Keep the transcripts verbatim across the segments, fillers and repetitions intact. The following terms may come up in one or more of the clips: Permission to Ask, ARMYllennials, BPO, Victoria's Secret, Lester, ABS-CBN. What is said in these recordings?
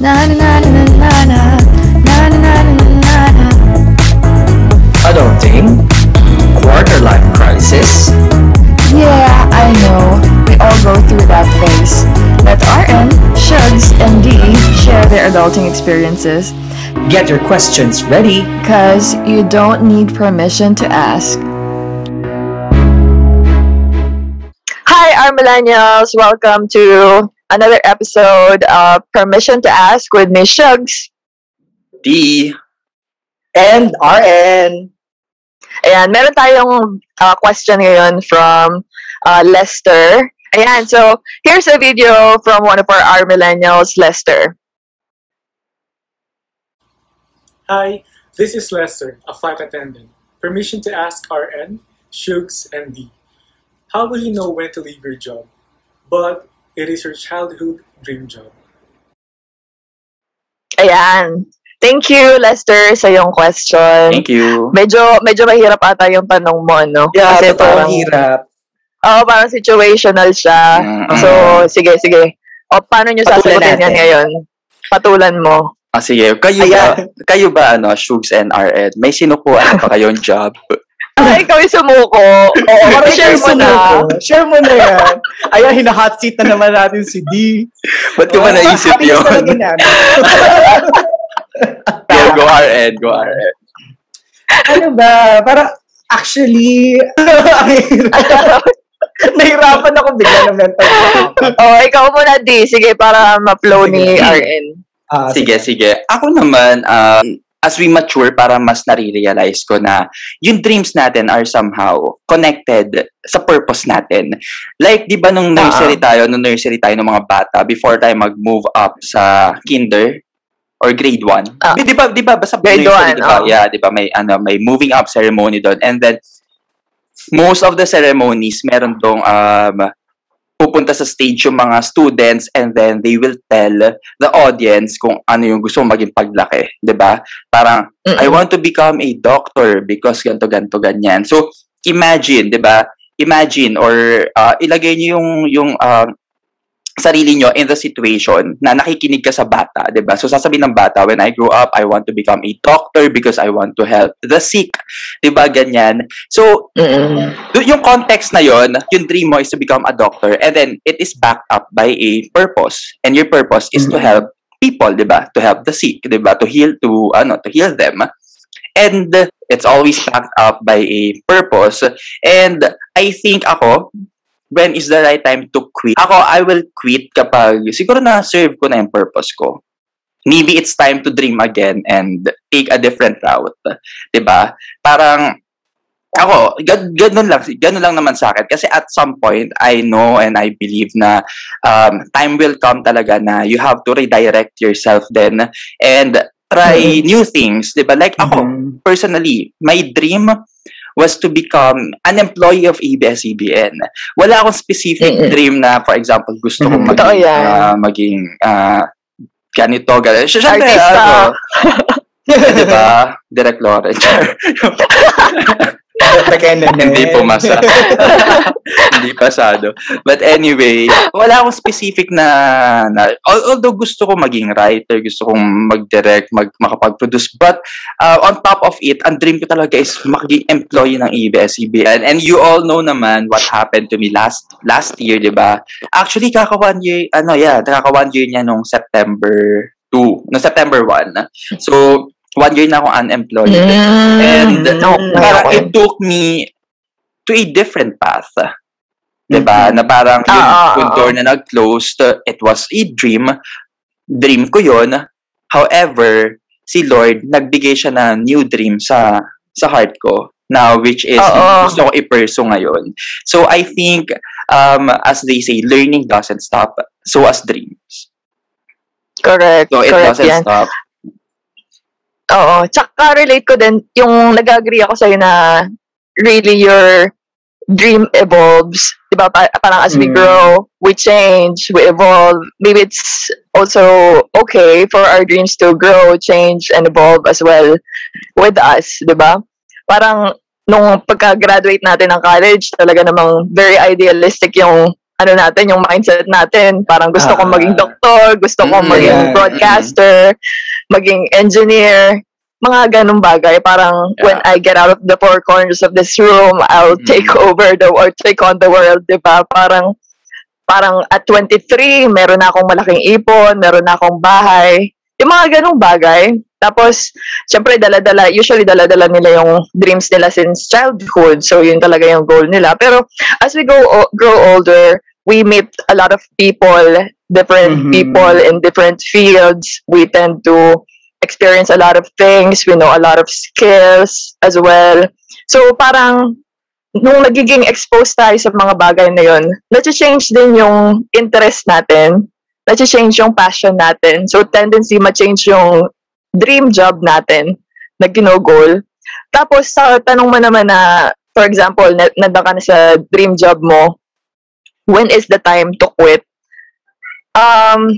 na na na na na na na na na. Adulting, quarter life crisis. Yeah, I know. We all go through that phase. Let R N, Shugs, and D E share their adulting experiences. Get your questions ready, cause you don't need permission to ask. Hi, ARMYllennials! Welcome to another episode of Permission to Ask with Miss Shugs, D, and R N. Ayan, meron tayong uh, question ngayon from uh, Lester. Ayan, so here's a video from one of our ARMYllennials, Lester. Hi, this is Lester, a flight attendant. Permission to ask R N, Shugs, and D. How will you know when to leave your job? But it is your childhood dream job. Ayan. Thank you, Lester, sa yung question. Thank you. Medyo, medyo mahirap ata yung tanong mo, no? Yeah, kasi parang hirap. Oo, oh, parang situational siya. Mm-hmm. So, sige, sige. O, paano nyo sasagutin yan ngayon? Patulan mo. Ah, sige. Kayo ba, kayo ba, ano, Shugs and R N? May sinukuan pa kayong job? Ay, ikaw yung sumuko. Oo, parang share mo na. Share mo na yan. Ayan, hina-hot seat na naman natin si D. Ba't ko ba naisip yun? Yeah, go R N, go R N. Ano ba? Parang, actually, nahirapan ako bigla ng mental. Oo, ikaw muna D. Sige, para ma-flow ni R N. Sige, sige. Ako naman, ah, as we mature, para mas nare-realize ko na yung dreams natin are somehow connected sa purpose natin. Like, di ba nung nursery tayo, nung nursery tayo ng mga bata, before tayo mag-move up sa kinder or grade one. Uh, di ba, di ba, basta grade nursery, one, di ba? Uh, yeah, di ba, may, ano, may moving up ceremony doon. And then, most of the ceremonies, meron dong, um, pupunta sa stage yung mga students and then they will tell the audience kung ano yung gusto maging paglaki. Diba? Parang, mm-mm. I want to become a doctor because ganto ganto ganyan. So, imagine, diba? Imagine or uh, ilagay nyo yung, yung uh, sarili nyo in the situation na nakikinig ka sa bata. Diba? So, sasabihin ng bata, when I grow up, I want to become a doctor because I want to help the sick. Diba? Ganyan. So, mm-mm. yung context na yon, yung dream mo is to become a doctor, and then it is backed up by a purpose, and your purpose is mm-hmm. to help people, diba? To help the sick, diba? To heal, to ano, to heal them, and it's always backed up by a purpose. And I think ako, when is the right time to quit? Ako, I will quit kapag siguro na-serve ko na yung purpose ko. Maybe it's time to dream again and take a different route, diba? Parang ako, ganun lang, ganun lang naman sa akin. Kasi at some point, I know and I believe na um, time will come talaga na you have to redirect yourself then and try mm-hmm. new things, diba? Like ako, mm-hmm. personally, my dream was to become an employee of A B S C B N. Wala akong specific mm-hmm. dream na, for example, gusto mm-hmm. kong maging, uh, maging uh, ganito, ganito. Siyempre, ano, diba? Direct Lawrence. Hindi pumasa. Hindi pasado. But anyway, wala akong specific na, na although gusto ko maging writer, gusto kong mag-direct, mag, makapag-produce. But uh, on top of it, ang dream ko talaga is maging employee ng A B S C B N. And you all know naman what happened to me last last year, di ba? Actually, kaka one year, ano, yeah, kaka one year niya nung September two, nung September one. So, one year na akong unemployed. Mm. And no, parang it took me to a different path. Diba? Mm-hmm. Na parang yung ah, ah, door na nag-closed, it was a dream. Dream ko yun. However, si Lord, nagbigay siya na new dream sa sa heart ko. Now, which is, uh-oh. gusto ko i-perso ngayon. So, I think, um, as they say, learning doesn't stop. So, as dreams. Correct. So, it correct, doesn't yan. stop. Oo. Tsaka relate ko din, yung nag-agree ako sa'yo na really your dream evolves. Diba? Parang as mm. we grow, we change, we evolve. Maybe it's also okay for our dreams to grow, change, and evolve as well with us. Diba? Parang nung pagka-graduate natin ng college, talaga namang very idealistic yung ano natin, yung mindset natin. Parang gusto uh, kong maging doktor, gusto kong yeah, maging broadcaster, maging engineer, mga ganung bagay. Parang yeah. when I get out of the four corners of this room, I'll mm. take over the world, take on the world, diba? Parang, parang at twenty-three, meron na akong malaking ipon, meron na akong bahay, yung mga ganung bagay. Tapos, syempre, dala-dala, usually dala-dala nila yung dreams nila since childhood. So, yun talaga yung goal nila. Pero, as we go grow older, we meet a lot of people, different mm-hmm. people in different fields. We tend to experience a lot of things. We know a lot of skills as well. So, parang, nung nagiging exposed tayo sa mga bagay na yun, nachi-change din yung interest natin. Nachi-change yung passion natin. So, tendency ma-change yung dream job natin na ginogol. Tapos, sa tanong mo naman na, for example, nandang ka na sa dream job mo, when is the time to quit? Um,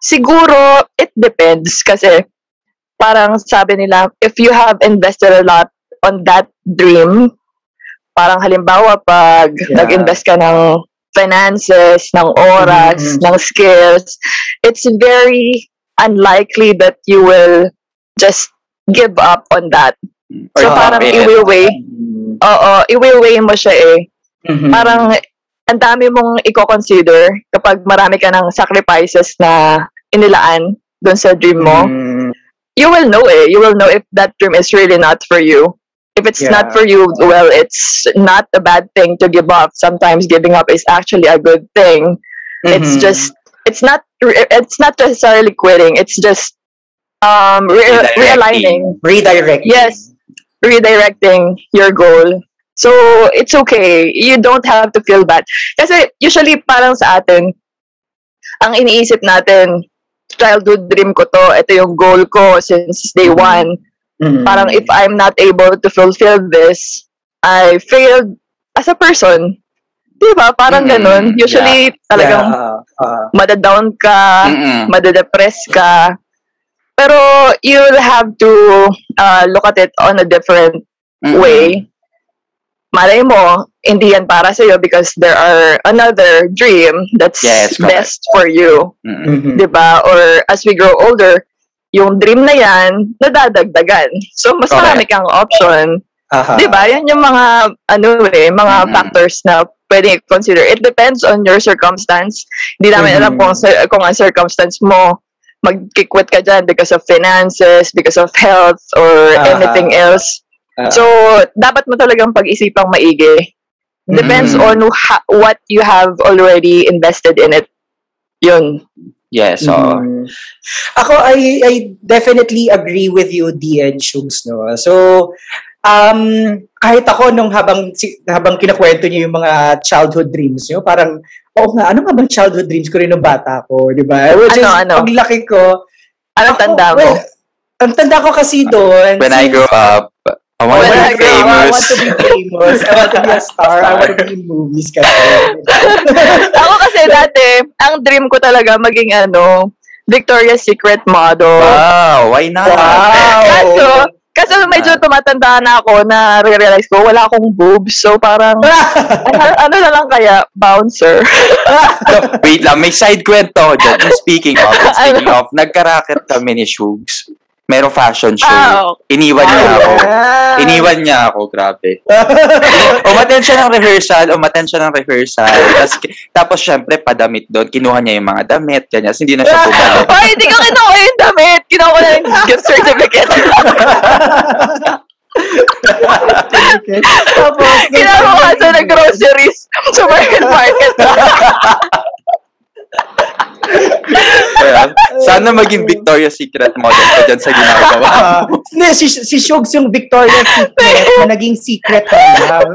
siguro, it depends. Kasi, parang sabi nila, if you have invested a lot on that dream, parang halimbawa, pag yeah. nag-invest ka ng finances, ng oras, mm-hmm. ng skills, it's very unlikely that you will just give up on that. Or so, parang iwi-way. Oo, iwi-way mo siya eh. Mm-hmm. Parang, ang dami mong i-consider kapag marami ka ng sacrifices na inilaan dun sa dream mo. Mm-hmm. You will know eh. You will know if that dream is really not for you. If it's yeah. not for you, well, it's not a bad thing to give up. Sometimes giving up is actually a good thing. Mm-hmm. It's just, it's not it's not necessarily quitting, it's just um re redirecting. realigning redirecting yes redirecting your goal. So it's okay, you don't have to feel bad kasi usually parang sa atin ang iniisip natin, childhood dream ko to, ito yung goal ko since day one. Mm-hmm. Parang if I'm not able to fulfill this, I failed as a person. Diba? Parang mm-hmm. ganun. Usually, yeah. talagang yeah. Uh, madadown ka, mm-mm. madadepress ka. Pero you'll have to uh, look at it on a different mm-mm. way. Malay mo, hindi yan para sa'yo because there are another dream that's yes, best for you. Mm-hmm. Diba? Or as we grow older, yung dream na yan, nadadagdagan. So, mas marami kang option. Uh-huh. Diba? Yan yung mga, ano eh, mga mm-hmm. factors na pwede consider. It depends on your circumstance. Hindi namin mm-hmm. alam kung, kung ang circumstance mo, mag-quit ka dyan because of finances, because of health, or uh-huh. anything else. Uh-huh. So, dapat mo talagang pag-isipang maigi. Depends mm-hmm. on ha- what you have already invested in it. Yun. Yes. Yeah, so, mm-hmm. Ako, I, I definitely agree with you, Dia and Shubs, no? So, Um, kahit ako nung habang habang kinakwento niyo yung mga childhood dreams niyo, parang oo nga, ano nga bang childhood dreams ko rin nung bata ko, di ba? Which ano, is, ano? Paglaki ko, ano ako, tanda ko? Well, ang tanda ko kasi doon. When I grow up, I want to be famous. I want to be famous. I want to be a star. I want to be in movies kasi. Ako kasi dati, ang dream ko talaga maging ano, Victoria's Secret model. Wow, why not? Wow. Kaso, Kasi medyo tumatanda na ako na realize ko, wala akong boobs. So parang, ano na lang kaya? Bouncer. Wait lang, may side kwento ko dyan. Speaking of, speaking of, nagkaraket kami ni Shubs. Merong fashion show. Oh. Iniwan niya ako. Iniwan niya ako, grabe. Umaten siya ng rehearsal, umaten siya ng rehearsal. Tapos, tapos syempre, padamit doon. Kinuha niya yung mga damit, ganyan. Hindi na siya bumalik. Ay, hindi ko kinuha yung damit. Kinuha ko na yung gift certificate. Tapos, kinuha ko sa na groceries. Supermarket. Well, sana maging Victoria's Secret model ka dyan sa ginagawa. Uh, si si Shubs yung Victoria's Secret na naging secret na lang.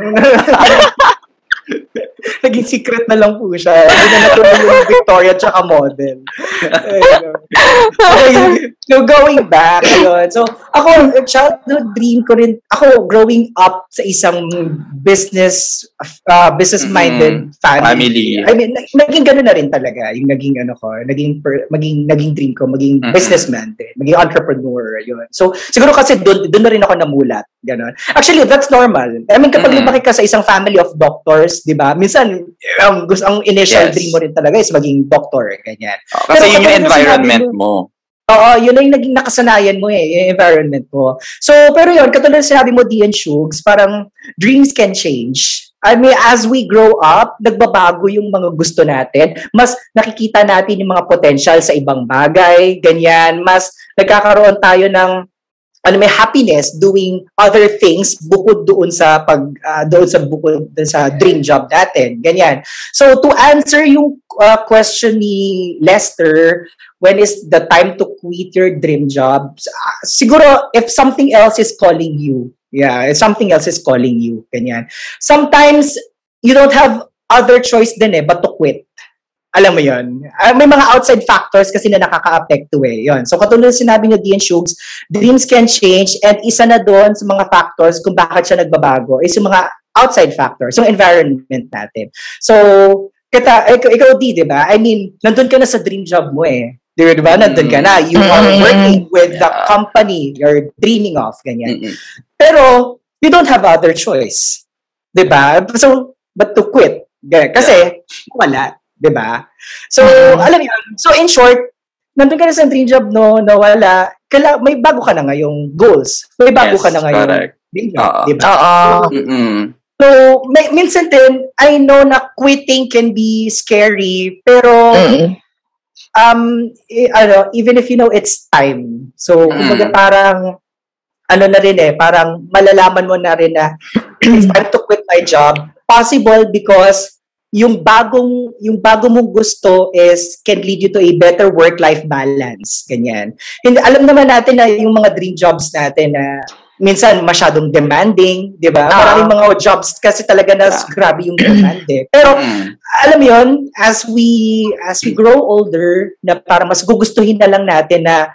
Naging secret na lang po siya. Hindi na natuloy yung Victoria tsaka model. Okay, so going back, yun. So ako, childhood dream ko rin, ako growing up sa isang business, uh, business-minded mm-hmm. family. family. I mean, naging gano'n na rin talaga. Yung naging ano ko, naging, per, maging, naging dream ko, maging mm-hmm. businessman din. maging entrepreneur, yun. So, siguro kasi doon na rin ako namulat, gano'n. Actually, that's normal. I mean, kapag mm-hmm. lumaki ka sa isang family of doctors, di ba, minsan, um, gusto, ang initial yes. dream mo rin talaga is maging doctor, ganyan. Oh, kasi pero, yun yung environment mo. mo. Oo, yun na yung naging nakasanayan mo eh, yung environment mo. So, pero yun, katulad sinabi mo, Dian Shugs, parang dreams can change. I mean, as we grow up, nagbabago yung mga gusto natin. Mas nakikita natin yung mga potential sa ibang bagay, ganyan. Mas nagkakaroon tayo ng ano, may happiness doing other things bukod doon sa pag uh, doon sa bukod sa dream job natin, ganyan. So to answer yung uh, question ni Lester, when is the time to quit your dream job? Uh, siguro if something else is calling you. Yeah, if something else is calling you, ganyan. Sometimes you don't have other choice din eh but to quit. Alam mo yun. Uh, may mga outside factors kasi na nakaka-affect to eh. Yun. So katulad sinabi niya Dian Shugs, dreams can change and isa na doon sa mga factors kung bakit siya nagbabago is yung mga outside factors, yung environment natin. So, kita, ikaw, ikaw di, di ba? I mean, nandun ka na sa dream job mo eh. Di ba? Nandun ka na. You are working with yeah. the company you're dreaming of. Ganyan. Mm-hmm. Pero, you don't have other choice. Di ba? So, but to quit. Ganyan. Kasi, wala. Diba? So, mm-hmm. alam yun. So, in short, nandun ka na sa dream job, no, nawala, kala, may bago ka na ngayong goals. May bago yes, ka na ngayong correct. dream job. Uh-oh. Diba? Uh-oh. So, mm-hmm. so may, minsan din, I know na quitting can be scary, pero, mm-hmm. um, eh, ano, even if you know it's time. So, mm-hmm. kumbaga parang, ano na rin eh, parang malalaman mo na rin na, it's time to quit my job. Possible because, yung bagong yung bago mong gusto is can lead you to a better work-life balance, ganyan. And alam naman natin na yung mga dream jobs natin na minsan masyadong demanding, di ba? Ah. Maraming mga jobs kasi talaga na ah. grabe yung demand eh. Pero alam mo yun, as we as we grow older, na para mas gugustuhin na lang natin na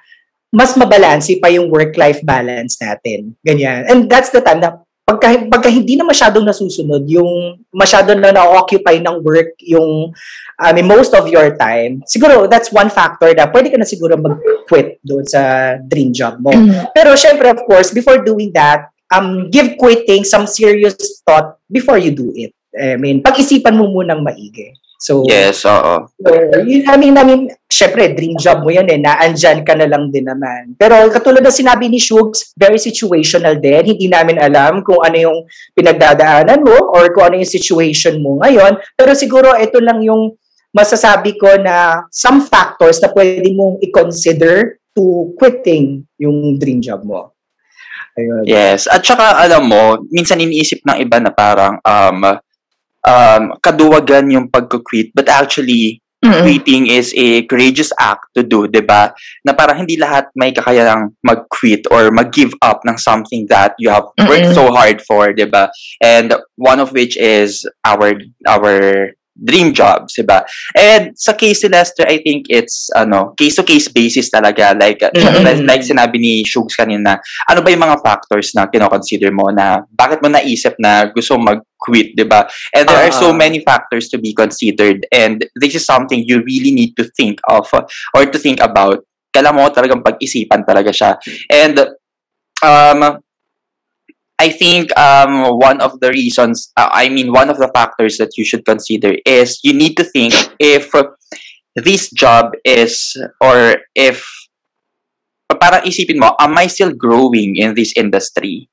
mas mabalansi pa yung work-life balance natin, ganyan. And that's the time na Pagka, pagka hindi na masyadong nasusunod, yung masyado na na-occupy ng work, yung I mean, most of your time, siguro that's one factor na pwede ka na siguro mag-quit doon sa dream job mo. Mm-hmm. Pero syempre, of course, before doing that, um, give quitting some serious thought before you do it. I mean, pag-isipan mo munang maigi. So, yes, oo. So, yun, I mean, I mean, syempre, dream job mo yan eh, naandyan ka na lang din naman. Pero katulad na sinabi ni Shugs, very situational din. Hindi namin alam kung ano yung pinagdadaanan mo or kung ano yung situation mo ngayon. Pero siguro, ito lang yung masasabi ko na some factors na pwede mong i-consider to quitting yung dream job mo. Ayun. Yes, at saka alam mo, minsan iniisip ng iba na parang, um, Um, kaduwagan yung pagkukwit, but actually, mm-hmm. quitting is a courageous act to do, diba? Na parang hindi lahat may kakayang mag-quit or mag-give up ng something that you have worked mm-hmm. so hard for, diba? And one of which is our our dream jobs, diba? And sa case ni Lester, I think it's ano case-to-case basis talaga. Like, mm-hmm. like, like sinabi ni Shugs kanina, ano ba yung mga factors na kinoconsider mo na bakit mo naisip na gusto mag quit, diba? And there uh, are so many factors to be considered, and this is something you really need to think of or to think about. Kailangan mo talagang pag-isipan talaga siya. And um, I think um, one of the reasons, uh, I mean, one of the factors that you should consider is you need to think if this job is, or if, parang isipin mo, am I still growing in this industry?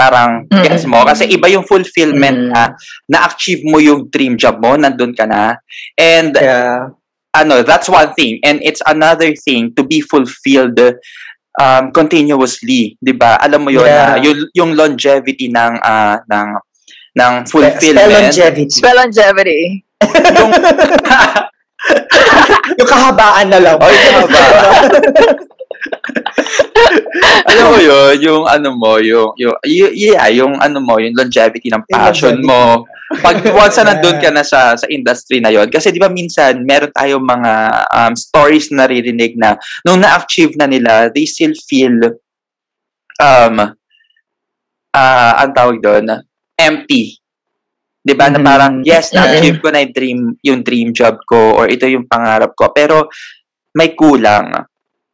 Parang, mm-hmm. guess mo, kasi iba yung fulfillment mm-hmm. na, na-achieve mo yung dream job mo, nandun ka na. And, yeah. ano, that's one thing. And it's another thing to be fulfilled um, continuously, di ba? Alam mo yun, yeah. na, yung, yung longevity ng, uh, ng, ng fulfillment. Spell longevity. Spell longevity. Yung, yung kahabaan na lang. O, yung kahabaan. Alam mo yun, yung ano mo, yung, yung, yeah, yung ano mo, yung longevity ng passion mo. Pag once na nandun ka na sa, sa industry na yon, kasi di ba minsan, meron tayong mga um, stories na naririnig na, nung na-achieve na nila, they still feel, um, uh, ang tawag doon, empty. Di ba? Mm-hmm. Na parang, yes, na-achieve ko na yung dream, yung dream job ko, or ito yung pangarap ko, pero may kulang.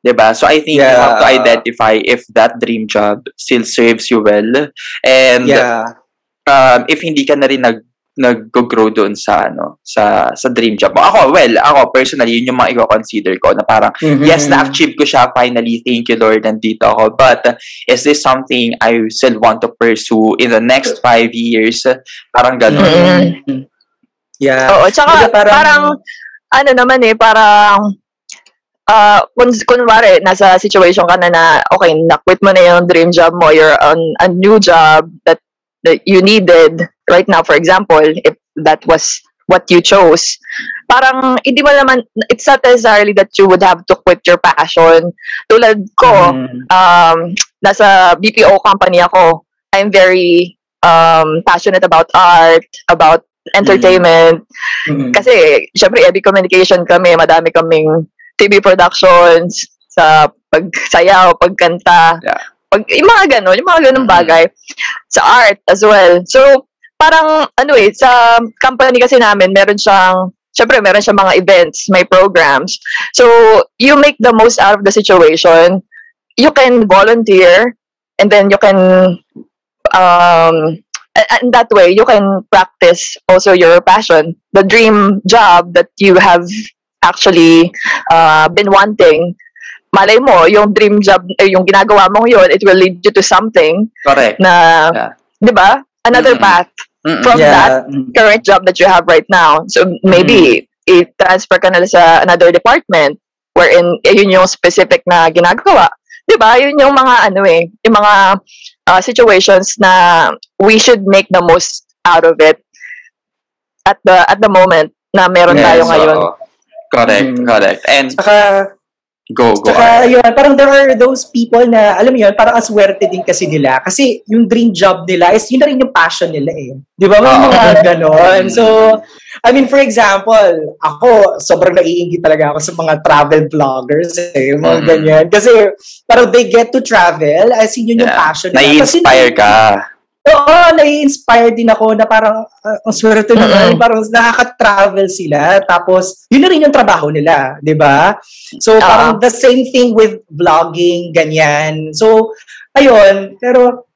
Diba? So I think yeah. you have to identify if that dream job still serves you well. And yeah. um, if hindi ka na rin nag nag-grow doon sa ano sa sa dream job. Ako, well, ako personally, yun yung mga i-consider ko na parang mm-hmm. yes, na-achieve ko siya finally. Thank you, Lord, nandito ako. But is this something I still want to pursue in the next five years? Parang gano'n. Mm-hmm. Yeah. Oo, tsaka parang, parang ano naman eh, parang uh, kun, kunwari, nasa situation ka na na, okay, na-quit mo na yung dream job mo, you're on a new job that that you needed right now, for example, if that was what you chose, parang hindi mo naman, it's not necessarily that you would have to quit your passion. Tulad ko, mm. um, nasa B P O company ako, I'm very um, passionate about art, about entertainment. Mm. Kasi, syempre, every communication kami, madami kaming T V productions, sa pagsayaw, pagkanta, yeah. pag, yung mga ganun, yung mga ganun bagay. Sa art as well. So, parang, ano eh, sa company kasi namin, meron siyang, syempre, meron siyang mga events, may programs. So, you make the most out of the situation. You can volunteer, and then you can, um, and that way, you can practice also your passion, the dream job that you have actually uh, been wanting. Malay mo, yung dream job, eh, yung ginagawa mong yun, it will lead you to something. Correct. Na, yeah. di ba? Another mm-mm. path from yeah. that current job that you have right now. So, maybe, mm-hmm. i-transfer ka na sa another department wherein, eh, yun yung specific na ginagawa. Di ba? Yun yung mga, ano eh, yung mga uh, situations na we should make the most out of it at the at the moment na meron yeah, tayo so, ngayon. Correct, mm-hmm. correct. And, saka, Go, go. Saka, yun, parang there are those people na, alam mo yun, parang aswerte din kasi nila. Kasi yung dream job nila is yun na rin yung passion nila eh. Di ba? Mga mga ganon. So, I mean, for example, ako, sobrang naiinggit talaga ako sa mga travel vloggers eh. Mga mm-hmm. ganyan. Kasi, parang they get to travel. As in, yun yeah. yung passion nila. Nai-inspire ka. Oo, nai-inspire din ako na parang uh, ang swerte naman, mm-hmm. parang nakaka-travel sila. Tapos, yun na rin yung trabaho nila, di ba? So, uh, parang the same thing with vlogging, ganyan. So, ayun. Pero,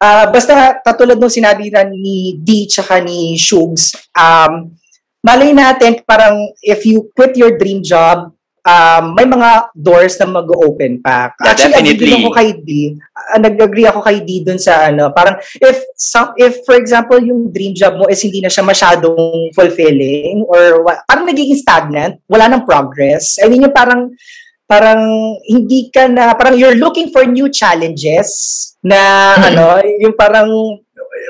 uh, basta katulad nung sinabi ni Dee tsaka ni Shubs, um, malay natin parang if you quit your dream job, Um, may mga doors na mag-open pa. Yeah, actually, definitely. Nag-agree ako kay Dee. Uh, nag-agree ako kay Dee dun sa ano, parang if, some, if for example, yung dream job mo is hindi na siya masyadong fulfilling or parang nagiging stagnant, wala ng progress. I mean, yung parang, parang hindi ka na, parang you're looking for new challenges na mm-hmm. ano, yung parang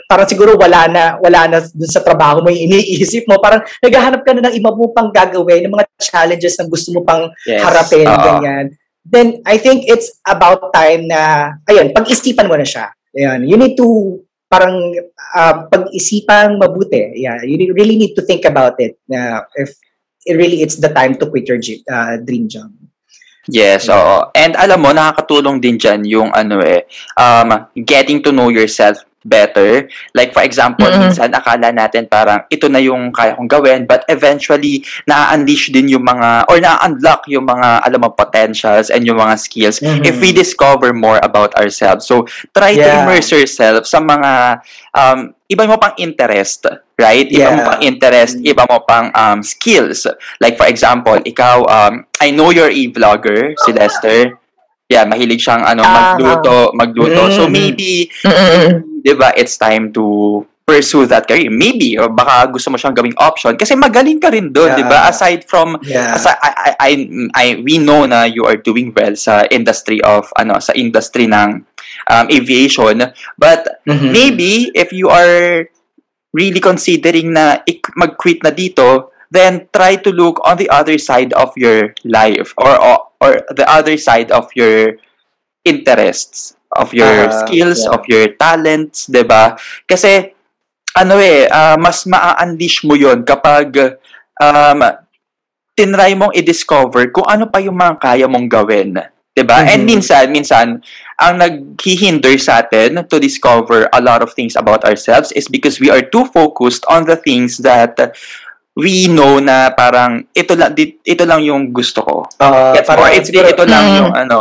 parang siguro wala na wala na dun sa trabaho mo, iniisip mo parang naghahanap ka na ng iba mo pang gagawin, ng mga challenges na gusto mo pang yes. harapin, uh-oh. ganyan. Then I think it's about time na ayun, pag-isipan mo na siya. Ayun, you need to parang uh, pag-isipan mabuti. Yeah, you really need to think about it na uh, if it really it's the time to quit your uh, dream job. Yes, oo. And alam mo, nakakatulong din dyan yung ano eh, um, getting to know yourself better. Like for example, mm-hmm. minsan akala natin parang ito na yung kaya kong gawin, but eventually, na-unleash din yung mga, or na-unlock yung mga, alam mo, potentials and yung mga skills mm-hmm. if we discover more about ourselves. So, try yeah. to immerse yourself sa mga, um, iba mo pang interest, right? Iba yeah. mo pang interest, iba mo pang um, skills. Like for example, ikaw, um, I know you're a vlogger, si Lester. Yeah, mahilig siyang ano, magluto, magluto. So maybe, di ba, it's time to pursue that career. Maybe, or baka gusto mo siyang gawing option. Kasi magaling ka rin doon, yeah. di ba? Aside from, yeah. aside, I, I, I, we know na you are doing well sa industry of, ano, sa industry ng um, aviation. But mm-hmm. maybe, if you are really considering na mag-quit na dito, then try to look on the other side of your life or or, or the other side of your interests, of your uh, skills, yeah. of your talents, diba? Kasi, ano eh, uh, mas ma-unleash mo yun kapag um, tinry mong i-discover kung ano pa yung mga kaya mong gawin. Diba? Mm-hmm. And minsan, minsan, ang naghihinder sa atin to discover a lot of things about ourselves is because we are too focused on the things that we know na parang ito lang ito lang yung gusto ko. Uh, Gets parang, or it's siguro, ito lang mm, yung ano.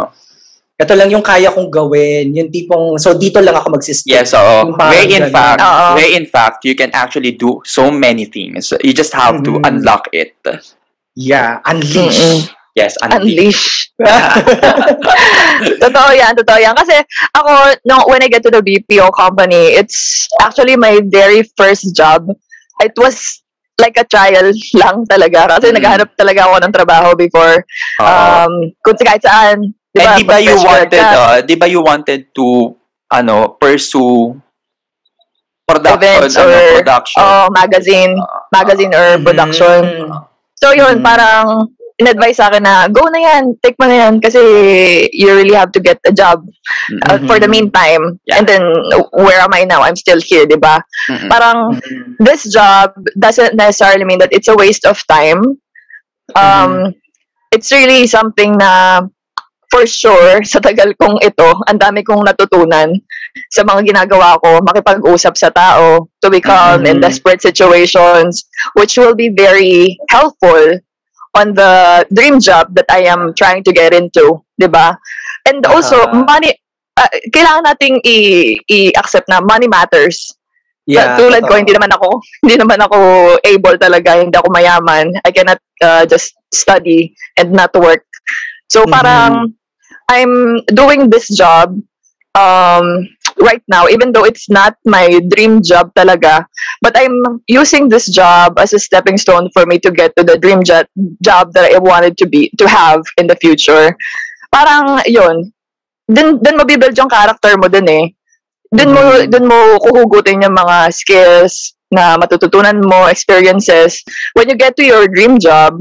Ito lang yung kaya kong gawin, yung tipong so dito lang ako mag-sustain. Yes, oo. Where in fact, where in fact you can actually do so many things. You just have mm-hmm. to unlock it. Yeah, unleash. Mm-hmm. Yes, unleash. unleash. Totoo yan, totoo yan. Kasi ako, no, when I get to the B P O company, it's actually my very first job. It was like a trial lang talaga. Kasi mm. naghahanap talaga ako ng trabaho before. Uh, um, kung kahit saan. Diba, and di ba you wanted, uh, di ba you wanted to, ano, pursue production, or, ano, production? Oh, magazine. Magazine or production. Mm. So yun, mm. parang in-advise sa akin na, go na yan, take mo na yan, kasi you really have to get a job uh, mm-hmm. for the meantime. Yeah. And then, where am I now? I'm still here, di ba? Mm-hmm. Parang, mm-hmm. this job doesn't necessarily mean that it's a waste of time. Um, mm-hmm. It's really something na, for sure, sa tagal kong ito, ang dami kong natutunan sa mga ginagawa ko, makipag-usap sa tao, to be calm mm-hmm. in desperate situations, which will be very helpful on the dream job that I am trying to get into, diba? And also, uh, money, uh, kailangan nating i-accept na money matters. Yeah, so, tulad uh, ko, hindi naman ako, hindi naman ako able talaga, hindi ako mayaman. I cannot uh, just study and not work. So, mm-hmm. parang, I'm doing this job um, right now, even though it's not my dream job talaga, but I'm using this job as a stepping stone for me to get to the dream jo job that I wanted to be to have in the future. Parang yun. Dun dun mo bibuild yung character mo dun eh. Dun mo dun mo kuhugutin yung mga skills na matututunan mo, experiences. When you get to your dream job,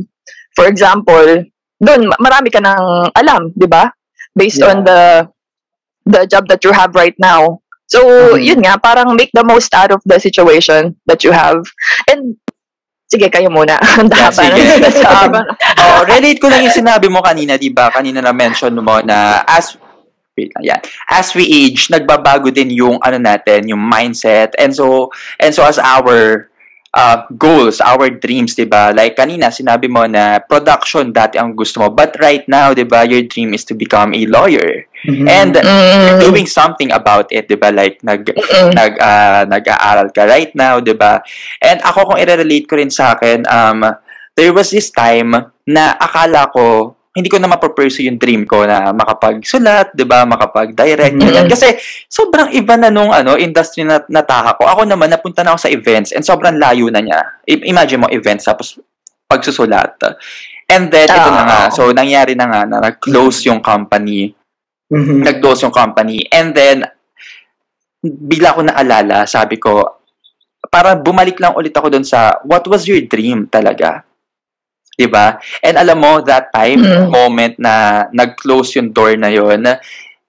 for example, dun marami ka nang alam, di ba? Based yeah. on the the job that you have right now. So, mm-hmm. yun nga, parang make the most out of the situation that you have. And, sige, kayo muna. Ang daba na sa amin. Oh, relate ko lang yung sinabi mo kanina, di ba? Kanina na-mention mo na as, wait lang, yeah, as we age, nagbabago din yung, ano natin, yung mindset. And so, and so as our uh, goals, our dreams, di ba? Like, kanina, sinabi mo na production dati ang gusto mo. But right now, di ba, your dream is to become a lawyer. Mm-hmm. And mm-hmm. doing something about it, 'di ba? Like nag mm-hmm. nag uh, nag-aaral ka right now, 'di ba? And ako kung i-relate ko rin sa akin, um there was this time na akala ko hindi ko na ma-pursue yung dream ko na makapagsulat, 'di ba? Makapag-direct. Mm-hmm. Kasi sobrang iba na nung ano industry na nataka ko. Ako naman napunta na ako sa events and sobrang layo na niya. I- imagine mo events tapos pagsusulat. And then oh. ito na nga. So nangyari na nga na nag-close yung company. Mm-hmm. Nag-close yung company. And then, bigla ko naalala, sabi ko, para bumalik lang ulit ako dun sa, what was your dream talaga? Diba? And alam mo, that time, mm-hmm. moment na nag-close yung door na yun,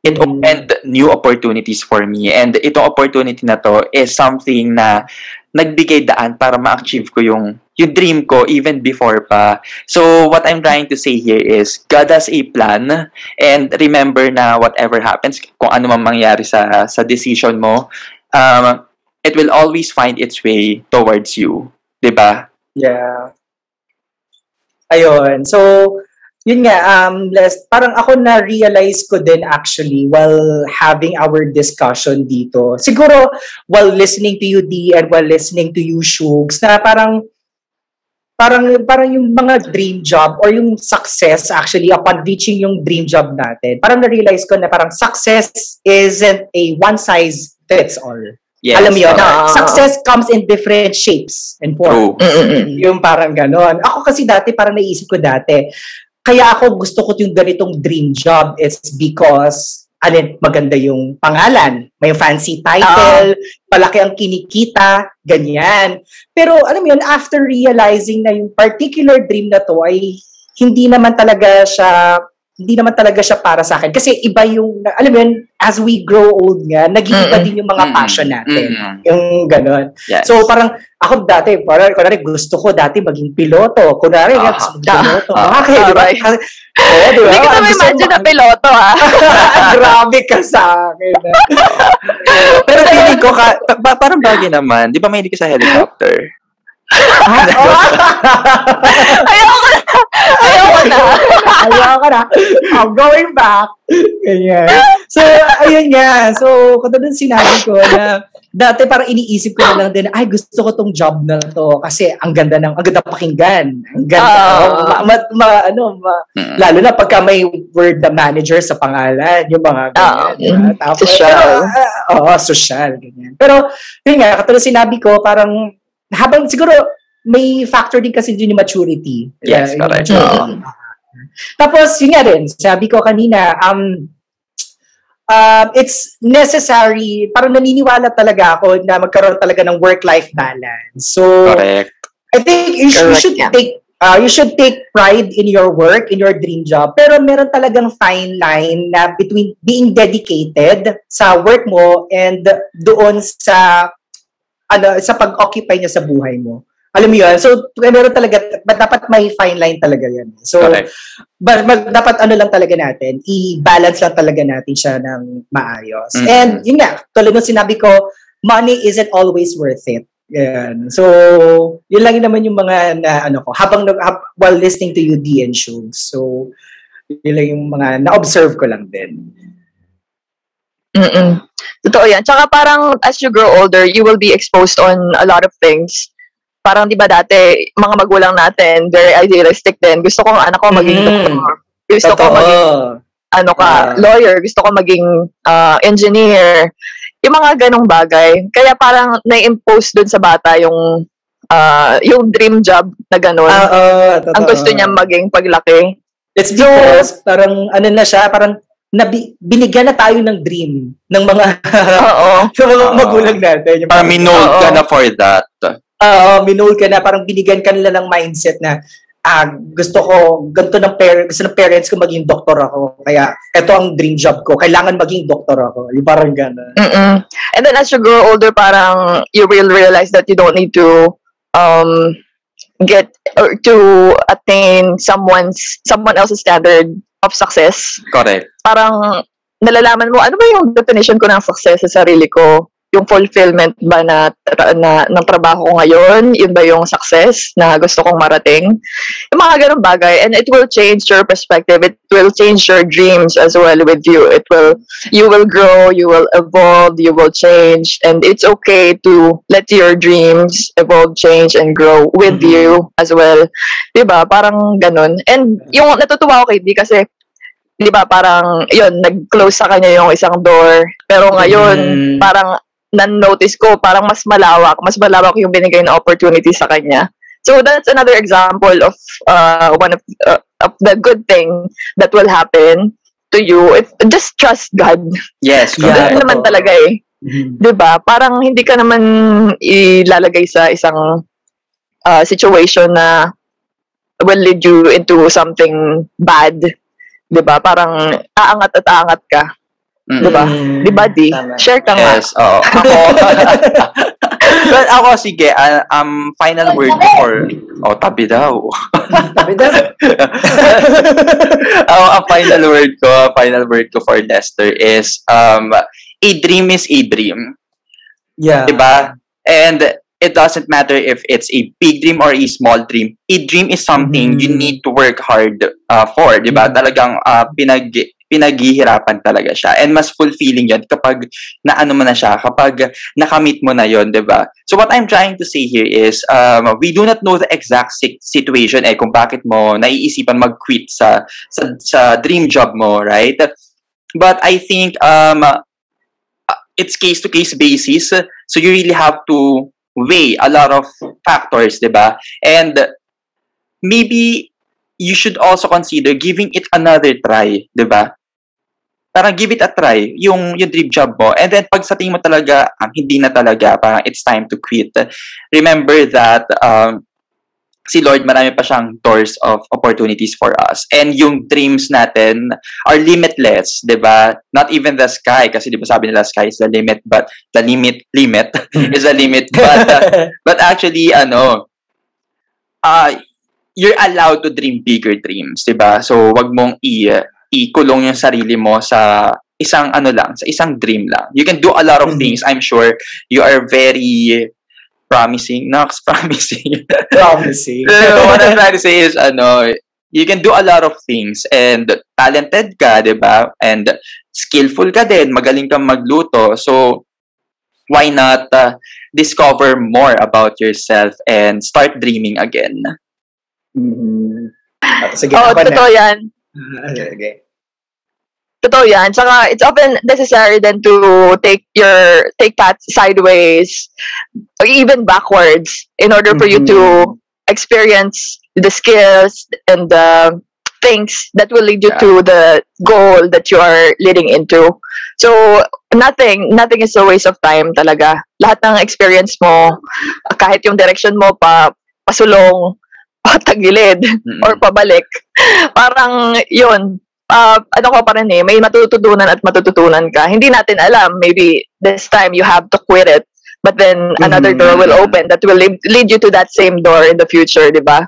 it opened new opportunities for me. And itong opportunity na to is something na nagbigay daan para ma-achieve ko yung yung dream ko even before pa. So, what I'm trying to say here is, God has a plan and remember na whatever happens, kung ano man mangyari sa, sa decision mo, um, it will always find its way towards you. Diba? Yeah. Ayun. So, yun nga, um, Les, parang ako na-realize ko din actually while having our discussion dito. Siguro, while listening to you, Dee, and while listening to you, Shugs, na parang Parang, parang yung mga dream job or yung success actually upon reaching yung dream job natin, parang na-realize ko na parang success isn't a one-size-fits-all. Yes, alam mo yun? Uh, success comes in different shapes and forms. Yung parang ganon. Ako kasi dati, parang naisip ko dati, kaya ako gusto ko yung ganitong dream job is because alin, maganda yung pangalan, may fancy title, uh-oh. Palaki ang kinikita, ganyan. Pero alam mo yun, after realizing na yung particular dream na to ay hindi naman talaga siya, hindi naman talaga siya para sa akin. Kasi iba yung, alam mo yun, as we grow old nga, naging iba din yung mga passion natin. Mm-hmm. Yung ganon. Yes. So parang, ako dati, parang, kunwari, gusto ko dati maging piloto. Kunwari, uh-huh. gusto maging piloto. Uh-huh. Okay, uh-huh. diba? Eh, diba? Hindi ko na imagine na piloto, ha? Grabe ka sa akin. Pero feeling ko, ka, pa, parang bagay naman. Di ba mahilig ka sa helicopter? Ayoko na. Ayoko na. Ayoko na. I'm going back. Ganyan. So, ayun nga. So, katulad sinabi ko na dati parang iniisip ko na lang din, ay gusto ko tong job na to kasi ang ganda ng, ang ganda pakinggan. Ang ganda. Uh, ma, ma, ma, ano, ma, mm. Lalo na pagka may word na manager sa pangalan, yung mga ganyan. Uh, Tapos, social. Oo, uh, oh, social. Ganyan. Pero, yun nga, katulad sinabi ko, parang habang siguro may factor din kasi din yung maturity. Yes, uh, correct. Mm-hmm. Tapos, yun nga rin, sabi ko kanina, um, uh, it's necessary, parang naniniwala talaga ako na magkaroon talaga ng work-life balance. So, correct. I think you, correct. you should take uh, you should take pride in your work, in your dream job. Pero meron talagang fine line na between being dedicated sa work mo and doon sa ano, sa pag-occupy niya sa buhay mo. Alam mo yun? So, meron talaga, dapat may fine line talaga yan. So, okay. but, but, dapat ano lang talaga natin, i-balance lang talaga natin siya ng maayos. Mm-hmm. And, yun nga, tulad nung sinabi ko, money isn't always worth it. Yan. So, yun lang yun naman yung mga, na, ano ko, habang, hab, while listening to you, D N Shug. So, yun lang yung mga, na-observe ko lang din. Mm-mm. Totoo yan. Tsaka parang as you grow older, you will be exposed on a lot of things. Parang diba dati, mga magulang natin, very idealistic din. Gusto ko anak ko maging mm-hmm. doktor. Gusto Totoo. ko maging ano ka, uh, lawyer. Gusto ko maging uh, engineer. Yung mga ganong bagay. Kaya parang na-impose dun sa bata yung uh, yung dream job na ganon. Uh, uh, Ang gusto niya maging paglaki. It's because so, parang ano na siya, parang na binigyan na tayo ng dream ng mga mga magulang natin. Parang uh, minold ka na for that. Oo, uh, minold ka na. Parang binigyan ka nila ng mindset na ah, gusto ko, ganito ng, par gusto ng parents ko maging doktor ako. Kaya, eto ang dream job ko. Kailangan maging doktor ako. Yung parang gano'n. Mm-mm. And then as you grow older, parang you will realize that you don't need to um get or to attain someone's someone else's standard of success. Correct. Parang nalalaman mo, ano ba yung definition ko ng success sa sarili ko? Yung fulfillment ba na, na ng trabaho ko ngayon? Yun ba yung success na gusto kong marating? Yung mga ganong bagay. And it will change your perspective. It will change your dreams as well with you. It will, you will grow, you will evolve, you will change. And it's okay to let your dreams evolve, change, and grow with mm-hmm. you as well. Diba? Parang ganon. And yung natutuwa ko kay Di kasi di ba parang, yun, nag-close sa kanya yung isang door. Pero ngayon, mm. parang nan-notice ko, parang mas malawak, mas malawak yung binigay na opportunity sa kanya. So that's another example of uh, one of, uh, of the good thing that will happen to you. If, just trust God. Yes. Yeah, yun naman talaga eh. Mm-hmm. Di ba? Parang hindi ka naman ilalagay sa isang uh, situation na will lead you into something bad. Diba? Parang aangat at aangat ka. Diba? Mm-hmm. Diba, Di? Share ka nga. Yes, oo. Ako, well, ako, sige, uh, um, final word before, oh, tabi daw. Tabi daw. Ako, ang final word ko, final word ko for Lester is, um, a dream is a dream. Yeah. Diba? And it doesn't matter if it's a big dream or a small dream. A dream is something mm-hmm. you need to work hard uh, for, di ba? Talagang uh, pinag pinaghihirapan talaga siya. And mas fulfilling yan kapag naano mo na siya, kapag nakamit mo na yon, di ba? So what I'm trying to say here is, um, we do not know the exact situation eh kung bakit mo naiisipan mag-quit sa, sa, sa dream job mo, right? But I think um, it's case-to-case basis. So you really have to weigh a lot of factors, diba? And maybe you should also consider giving it another try, diba? Parang give it a try, yung, yung dream job mo. And then pag sa tingin mo talaga, um, hindi na talaga, parang it's time to quit. Remember that um, si Lord, marami pa siyang doors of opportunities for us. And yung dreams natin are limitless, di ba? Not even the sky, kasi di ba sabi nila sky is the limit, but the limit, limit is the limit. But, uh, but actually, ano, uh, you're allowed to dream bigger dreams, di ba? So, wag mong i ikulong yung sarili mo sa isang ano lang, sa isang dream lang. You can do a lot of things. I'm sure you are very promising. Nox, promising. Promising. So, what I'm trying to say is, ano, you can do a lot of things and talented ka, di ba? And skillful ka din, magaling kang magluto. So, why not uh, discover more about yourself and start dreaming again? Mm-hmm. Sige, oh, totoo yan. Okay, okay. Totoo yan. Saka, it's often necessary then to take your take paths sideways or even backwards in order for mm-hmm. you to experience the skills and the things that will lead you yeah. to the goal that you are leading into. So, nothing, nothing is a waste of time talaga. Lahat ng experience mo, kahit yung direction mo pa, pasulong, patagilid, mm-hmm. or pabalik, parang yun. Uh, ano ko pa rin eh, may matututunan at matututunan ka. Hindi natin alam, maybe this time you have to quit it, but then another door will open that will lead, lead you to that same door in the future, di ba?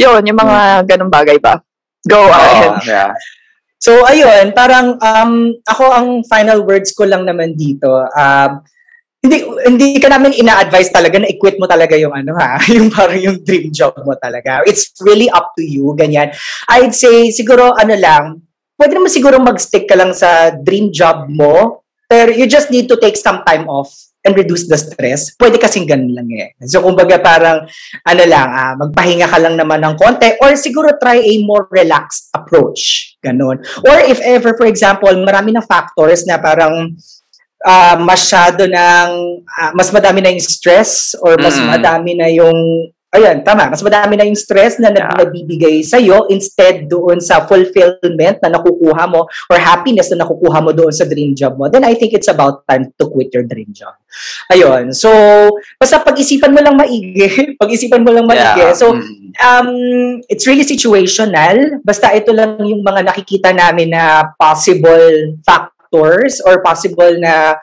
Yun, yung mga ganung bagay pa. Go ahead. Oh, yeah. So, ayun, parang um, ako ang final words ko lang naman dito. Um, hindi, hindi ka namin ina-advise talaga na i-quit mo talaga yung ano ha, yung parang yung dream job mo talaga. It's really up to you, ganyan. I'd say, siguro ano lang, pwede naman siguro mag-stick ka lang sa dream job mo, pero you just need to take some time off and reduce the stress. Pwede kasing ganun lang eh. So, kumbaga parang, ano lang, ah, magpahinga ka lang naman ng konti, or siguro try a more relaxed approach. Ganun. Or if ever, for example, marami na factors na parang uh, masyado ng, uh, mas madami na yung stress, or mas mm. madami na yung Ayan, tama. Mas madami na yung stress na nabibigay sa'yo instead doon sa fulfillment na nakukuha mo or happiness na nakukuha mo doon sa dream job mo. Then I think it's about time to quit your dream job. Ayun. So, basta pag-isipan mo lang maigi. Pag-isipan mo lang maigi. Yeah. So, um, it's really situational. Basta ito lang yung mga nakikita namin na possible factors or possible na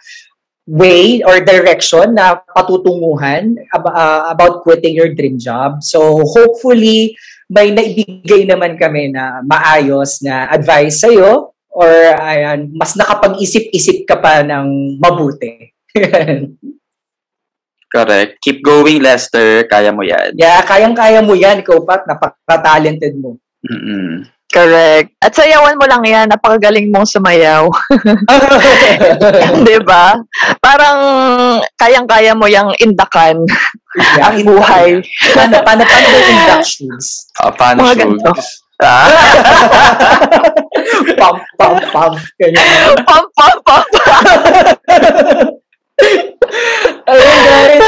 way or direction na patutunguhan ab uh, about quitting your dream job. So, hopefully, may naibigay naman kami na maayos na advice sa'yo or ayan, mas nakapag-isip-isip ka pa ng mabuti. Correct. Keep going, Lester. Kaya mo yan. Yeah, kayang-kaya mo yan. Ikaw, Pat, napaka-talented mo. Mm-mm. Correct. At sayawan mo lang yan, napakagaling mong sumayaw. Diba? Parang kayang-kaya mo yung indakan yeah, ang buhay. Paano, paano, paano yung inductions? Uh, paano mga ganito. Ah? Pam, pam, pam. Pam, pam, pam. Ayun guys.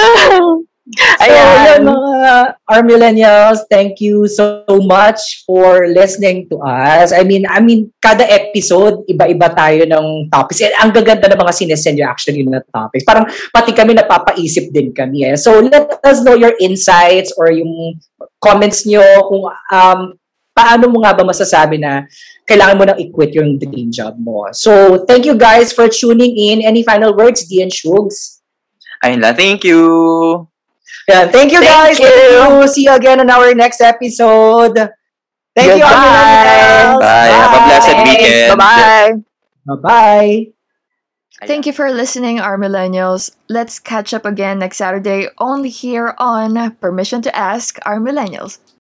So, ayan, mga ARMYllennials, thank you so much for listening to us. I mean, I mean, kada episode, iba-iba tayo ng topics. And ang gaganda ng mga sinesend nyo actually na topics. Parang pati kami napapaisip din kami. Eh. So, let us know your insights or yung comments nyo kung um, paano mo nga ba masasabi na kailangan mo nang i-quit yung dream job mo. So, thank you guys for tuning in. Any final words, Dian Shugs? Ayun lang, thank you. Yeah, thank you guys. Thank you. See you again on our next episode. Thank you. Bye. Bye. Have a blessed weekend. Bye. Bye. Bye. Thank you for listening, our millennials. Let's catch up again next Saturday, only here on Permission to Ask, our millennials.